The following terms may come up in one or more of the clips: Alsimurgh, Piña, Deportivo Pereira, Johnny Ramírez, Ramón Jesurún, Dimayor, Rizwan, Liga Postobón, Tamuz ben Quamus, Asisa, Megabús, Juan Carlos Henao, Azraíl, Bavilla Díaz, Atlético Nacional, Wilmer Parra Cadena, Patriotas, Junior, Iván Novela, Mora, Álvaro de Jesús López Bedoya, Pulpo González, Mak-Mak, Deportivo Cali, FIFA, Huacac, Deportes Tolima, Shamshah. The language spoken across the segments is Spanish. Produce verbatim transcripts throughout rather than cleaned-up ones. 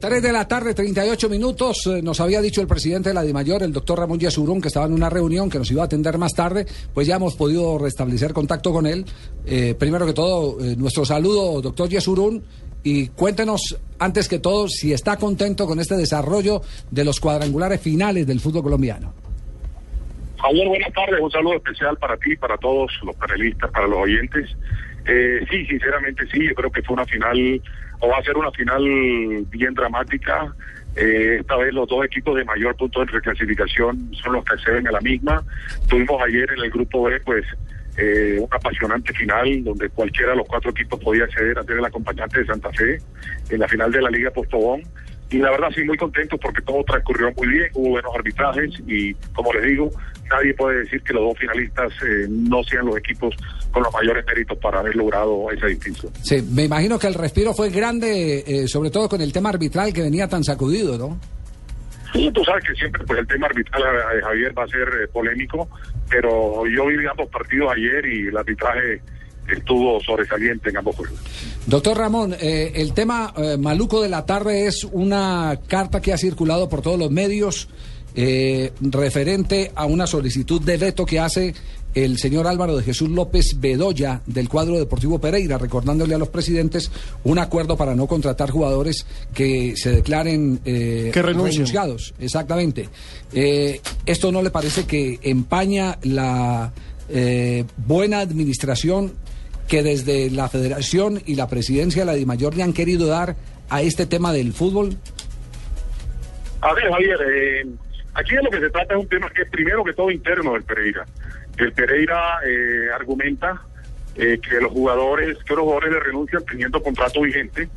tres de la tarde, treinta y ocho minutos. Eh, nos había dicho el presidente de la Dimayor, el doctor Ramón Jesurún, que estaba en una reunión que nos iba a atender más tarde. Pues ya hemos podido restablecer contacto con él. Eh, primero que todo, eh, nuestro saludo, doctor Jesurún. Y cuéntenos, antes que todo, si está contento con este desarrollo de los cuadrangulares finales del fútbol colombiano. Javier, buenas tardes. Un saludo especial para ti, para todos los panelistas, para los oyentes. Eh, sí, sinceramente sí. Yo creo que fue una final, o va a ser una final bien dramática. Eh, esta vez los dos equipos de mayor punto de reclasificación son los que acceden a la misma. Tuvimos ayer en el grupo B, pues, Eh, un apasionante final donde cualquiera de los cuatro equipos podía acceder a ser el acompañante de Santa Fe en la final de la Liga Postobón, y la verdad sí, muy contentos porque todo transcurrió muy bien, hubo buenos arbitrajes y, como les digo, nadie puede decir que los dos finalistas eh, no sean los equipos con los mayores méritos para haber logrado esa distinción. Sí, me imagino que el respiro fue grande, eh, sobre todo con el tema arbitral que venía tan sacudido, ¿no? Sí, tú sabes que siempre pues el tema arbitral, Javier, va a ser eh, polémico, pero yo vi ambos partidos ayer y el arbitraje estuvo sobresaliente en ambos juegos. Doctor Ramón, eh, el tema eh, maluco de la tarde es una carta que ha circulado por todos los medios eh, referente a una solicitud de veto que hace el señor Álvaro de Jesús López Bedoya del cuadro Deportivo Pereira, recordándole a los presidentes un acuerdo para no contratar jugadores que se declaren eh, que renunciados. Exactamente. Eh, ¿Esto no le parece que empaña la eh, buena administración que desde la Federación y la Presidencia de la Dimayor le han querido dar a este tema del fútbol? A ver, Javier, eh, aquí de lo que se trata es un tema que es primero que todo interno del Pereira. El Pereira eh, argumenta eh, que los jugadores, que los jugadores le renuncian teniendo contrato vigente,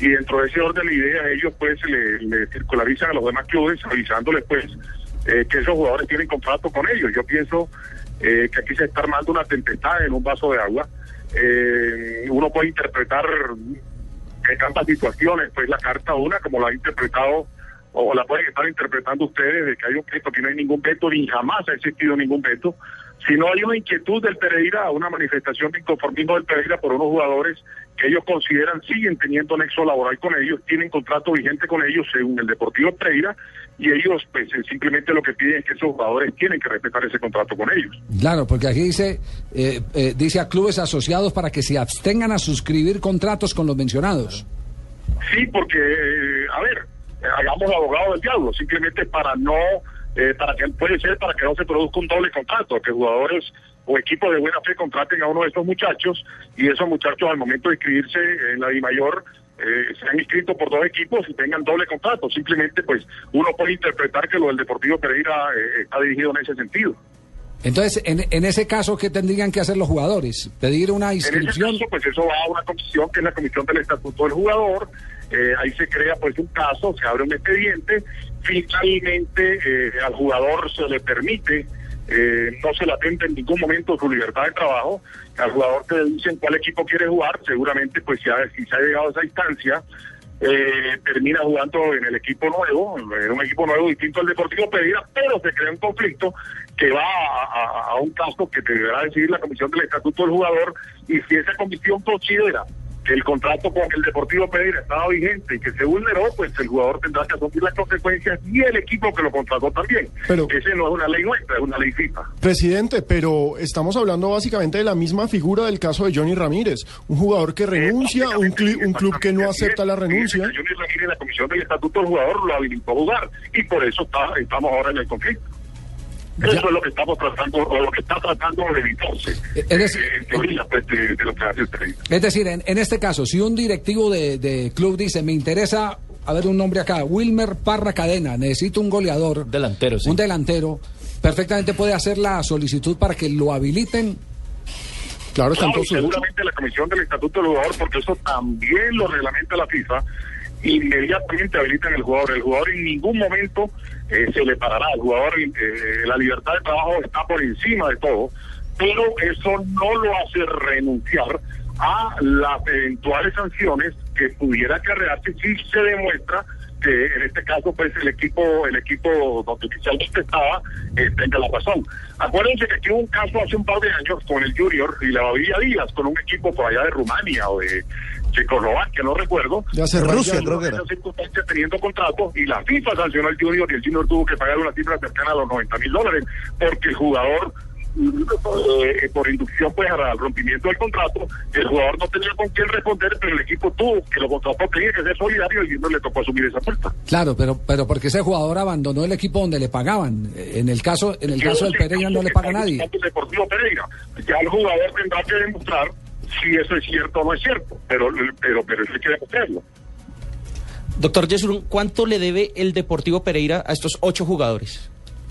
y dentro de ese orden de ideas ellos pues le, le circularizan a los demás clubes avisándoles pues eh, que esos jugadores tienen contrato con ellos. Yo pienso eh, que aquí se está armando una tempestad en un vaso de agua. Eh, uno puede interpretar en tantas situaciones pues la carta, una como la ha interpretado o la pueden estar interpretando ustedes, de que hay un veto, que no hay ningún veto, ni jamás ha existido ningún veto. Si no, hay una inquietud del Pereira, una manifestación de inconformismo del Pereira por unos jugadores que ellos consideran siguen teniendo nexo laboral con ellos, tienen contrato vigente con ellos según el Deportivo Pereira, y ellos pues simplemente lo que piden es que esos jugadores tienen que respetar ese contrato con ellos. Claro, porque aquí dice eh, eh, dice a clubes asociados para que se abstengan a suscribir contratos con los mencionados. Sí, porque, eh, a ver, hagamos abogado del diablo, simplemente para no... Eh, para que puede ser para que no se produzca un doble contrato, que jugadores o equipos de buena fe contraten a uno de estos muchachos, y esos muchachos al momento de inscribirse en la Dimayor eh, se han inscrito por dos equipos y tengan doble contrato. Simplemente pues uno puede interpretar que lo del Deportivo Pereira eh, está dirigido en ese sentido. Entonces, en, en ese caso, ¿qué tendrían que hacer los jugadores? ¿Pedir una inscripción? En ese caso, pues eso va a una comisión, que es la comisión del estatuto del jugador. Eh, ahí se crea pues un caso, se abre un expediente, finalmente eh, al jugador se le permite, eh, no se le atenta en ningún momento su libertad de trabajo, al jugador te dicen cuál equipo quiere jugar, seguramente pues si, ha, si se ha llegado a esa instancia, eh, termina jugando en el equipo nuevo, en un equipo nuevo distinto al Deportivo Pereira, pero se crea un conflicto que va a, a, a un caso que deberá decidir la comisión del estatuto del jugador, y si esa comisión considera el contrato con el Deportivo Pereira estaba vigente y que se vulneró, pues el jugador tendrá que asumir las consecuencias y el equipo que lo contrató también. Pero ese no es una ley nuestra, es una ley FIFA. Presidente, pero estamos hablando básicamente de la misma figura del caso de Johnny Ramírez, un jugador que renuncia, un, cli- un club que no acepta la renuncia. Johnny Ramírez, la comisión del estatuto del jugador lo habilitó a jugar, y por eso está, estamos ahora en el conflicto. Eso ya es lo que estamos tratando, o lo que está tratando de evitarse. Es decir, en, en este caso, si un directivo de, de club dice, me interesa, a ver un nombre acá, Wilmer Parra Cadena, necesito un goleador, delantero, sí. un delantero, perfectamente puede hacer la solicitud para que lo habiliten. Claro, claro, seguramente la comisión del estatuto del jugador, porque eso también lo reglamenta la FIFA, inmediatamente habilitan el jugador. El jugador en ningún momento eh, se le parará. El jugador, eh, la libertad de trabajo está por encima de todo, pero eso no lo hace renunciar a las eventuales sanciones que pudiera acarrearse si se demuestra que en este caso pues el equipo el equipo donde oficialmente estaba eh, tenga la razón. Acuérdense que aquí hubo un caso hace un par de años con el Junior y la Bavilla Díaz, con un equipo por allá de Rumania o de Checoslovaquia, no recuerdo, ya se Rusia, creo que era, teniendo contratos, y la FIFA sancionó al Junior y el Junior tuvo que pagar una cifra cercana a los noventa mil dólares porque el jugador, Eh, por inducción pues al rompimiento del contrato, el jugador no tenía con quién responder, pero el equipo tuvo que lo contrató, tenía que ser solidario y no le tocó asumir esa puerta. Claro, pero pero porque ese jugador abandonó el equipo donde le pagaban. En el caso en el caso del Pereira no le paga nadie. El Deportivo Pereira, ya el jugador tendrá que demostrar si eso es cierto o no es cierto, pero pero pero eso hay que demostrarlo. Doctor Jesurún, ¿cuánto le debe el Deportivo Pereira a estos ocho jugadores?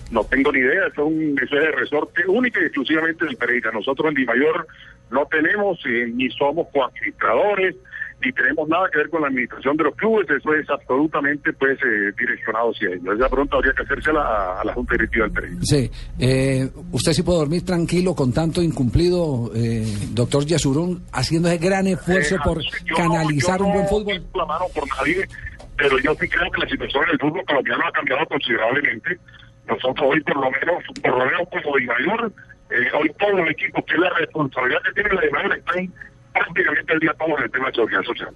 No tengo ni idea, eso es, un, eso es el resorte único y exclusivamente del Pereira. Nosotros en Dimayor no tenemos, eh, ni somos coadministradores, ni tenemos nada que ver con la administración de los clubes. Eso es absolutamente pues eh, direccionado hacia ellos. Ya pronto habría que hacerse a la, a la Junta Directiva del Pereira. Sí, eh, usted sí puede dormir tranquilo con tanto incumplido, eh, doctor Jesurún, haciendo ese gran esfuerzo eh, por canalizar no, un buen no fútbol. La mano por nadie, pero yo sí creo que la situación en el fútbol colombiano ha cambiado considerablemente. Nosotros hoy, por lo menos, por lo menos como Dimayor, eh, hoy todos los equipos que la responsabilidad que tiene la Dimayor están prácticamente el día todo en el tema de seguridad social.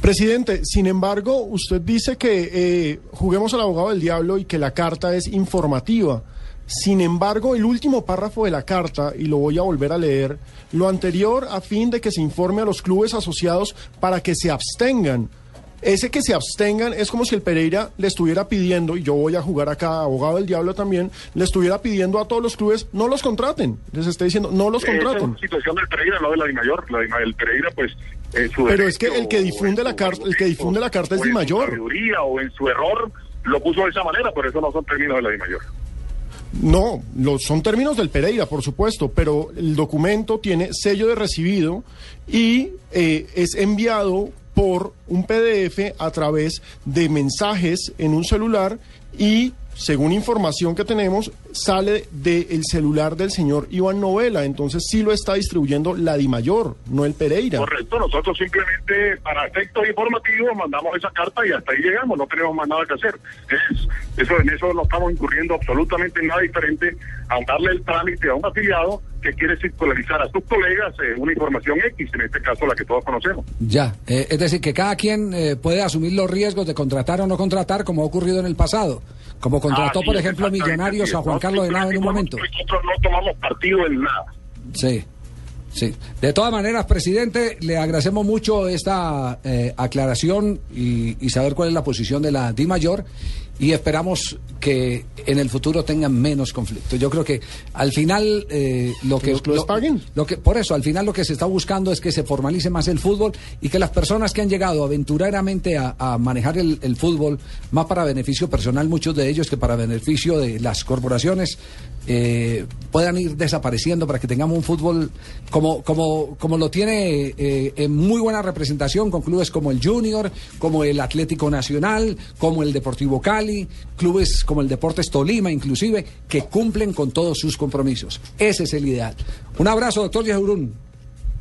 Presidente, sin embargo, usted dice que eh, juguemos al abogado del diablo y que la carta es informativa. Sin embargo, el último párrafo de la carta, y lo voy a volver a leer, lo anterior a fin de que se informe a los clubes asociados para que se abstengan. Ese que se abstengan es como si el Pereira le estuviera pidiendo, y yo voy a jugar acá, abogado del diablo también, le estuviera pidiendo a todos los clubes, no los contraten. Les está diciendo, no los contraten. Esa es la situación del Pereira, no de la Dimayor. La Dimayor, el Pereira, pues... En su Pero es que el que difunde la carta, el que difunde la carta es Dimayor. En su teoría o en su error, lo puso de esa manera, pero eso no son términos de la Dimayor. No, lo, son términos del Pereira, por supuesto, pero el documento tiene sello de recibido y eh, es enviado por un P D F a través de mensajes en un celular y, según información que tenemos, sale del celular del señor Iván Novela. Entonces sí lo está distribuyendo la Dimayor, no el Pereira. Correcto, nosotros simplemente para efectos informativos mandamos esa carta y hasta ahí llegamos, no tenemos más nada que hacer. Es, eso, en eso no estamos incurriendo absolutamente en nada diferente a darle el trámite a un afiliado que quiere circularizar a sus colegas eh, una información X, en este caso la que todos conocemos. Ya, eh, es decir, que cada quien eh, puede asumir los riesgos de contratar o no contratar, como ha ocurrido en el pasado, como contrató, ah, sí, por ejemplo, Millonarios sí, a Juan no, Carlos Henao en un momento. Nosotros no tomamos partido en nada. Sí, sí. De todas maneras, presidente, le agradecemos mucho esta eh, aclaración y, y saber cuál es la posición de la Dimayor. Y esperamos que en el futuro tengan menos conflictos. Yo creo que al final eh, lo que, que los paguen, lo que por eso al final lo que se está buscando es que se formalice más el fútbol y que las personas que han llegado aventureramente a, a manejar el, el fútbol, más para beneficio personal, muchos de ellos, que para beneficio de las corporaciones, eh, puedan ir desapareciendo para que tengamos un fútbol como como como lo tiene eh, en muy buena representación, con clubes como el Junior, como el Atlético Nacional, como el Deportivo Cali, clubes como el Deportes Tolima, inclusive, que cumplen con todos sus compromisos. Ese es el ideal. Un abrazo, doctor Jesurún.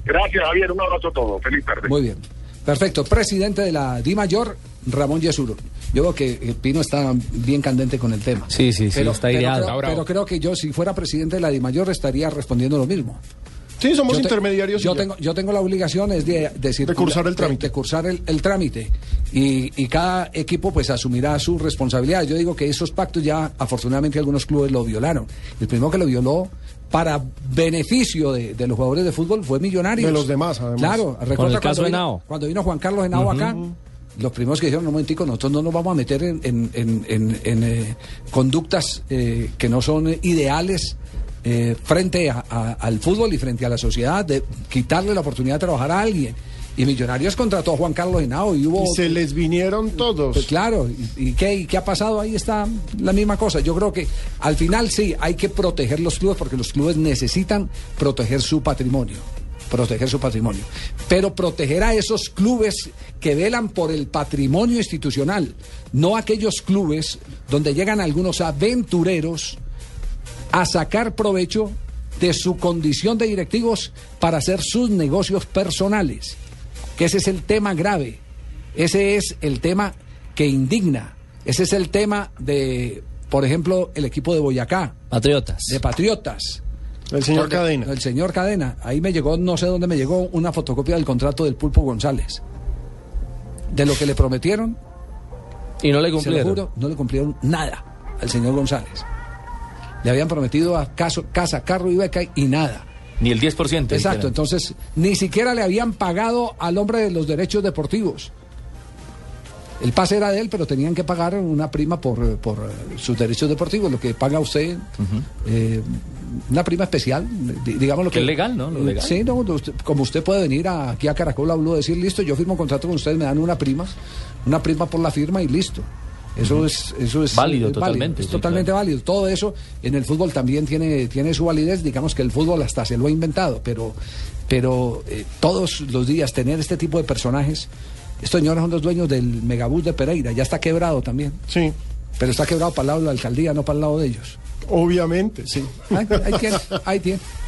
Gracias, Javier. Un abrazo a todos. Feliz tarde. Muy bien. Perfecto. Presidente de la Dimayor, Ramón Jesurún. Yo creo que Pino está bien candente con el tema. Sí, sí, sí. Pero, está ideal. Pero, pero creo que yo, si fuera presidente de la Dimayor, estaría respondiendo lo mismo. Sí, somos yo te, intermediarios. Yo tengo, yo tengo la obligación es de, de decir, de cursar el trámite. De, de cursar el, el trámite. Y, y cada equipo pues asumirá su responsabilidad. Yo digo que esos pactos ya, afortunadamente, algunos clubes lo violaron. El primero que lo violó para beneficio de, de los jugadores de fútbol fue Millonarios. De los demás, además. Claro, recuerda cuando vino, cuando vino Juan Carlos Henao uh-huh. acá. Los primeros que dijeron, no, momentico, nosotros no nos vamos a meter en, en, en, en, en eh, conductas eh, que no son ideales. Eh, frente a, a, al fútbol y frente a la sociedad, de quitarle la oportunidad de trabajar a alguien. Y Millonarios contrató a Juan Carlos Henao y hubo... Y se les vinieron todos. Pues claro, ¿y, y, qué, ¿y qué ha pasado? Ahí está la misma cosa. Yo creo que al final sí, hay que proteger los clubes porque los clubes necesitan proteger su patrimonio. proteger su patrimonio, pero proteger a esos clubes que velan por el patrimonio institucional, no aquellos clubes donde llegan algunos aventureros a sacar provecho de su condición de directivos para hacer sus negocios personales, que ese es el tema grave, ese es el tema que indigna, ese es el tema de, por ejemplo, el equipo de Boyacá, Patriotas, de Patriotas. El señor Porque, Cadena. El señor Cadena. Ahí me llegó, no sé dónde me llegó, una fotocopia del contrato del Pulpo González. De lo que le prometieron. Y no le cumplieron. Se lo juro, no le cumplieron nada al señor González. Le habían prometido a caso, casa, carro y beca y nada. Ni el diez por ciento. Exacto, entonces ni siquiera le habían pagado al hombre de los derechos deportivos. El pase era de él, pero tenían que pagar una prima por, por sus derechos deportivos, lo que paga usted, uh-huh. eh, una prima especial, digamos lo que... Que es legal, ¿no? Lo legal. Sí, no, usted, como usted puede venir a, aquí a Caracol a Blue a decir, listo, yo firmo un contrato con ustedes, me dan una prima, una prima por la firma y listo. Eso uh-huh. es... Eso es válido, es totalmente. Válido, es sí, totalmente claro. válido. Todo eso en el fútbol también tiene, tiene su validez, digamos que el fútbol hasta se lo ha inventado, pero, pero eh, todos los días tener este tipo de personajes... Estos señores son los dueños del megabús de Pereira, ya está quebrado también. Sí. Pero está quebrado para el lado de la alcaldía, no para el lado de ellos. Obviamente, sí. Ahí, ahí tiene, ahí tiene.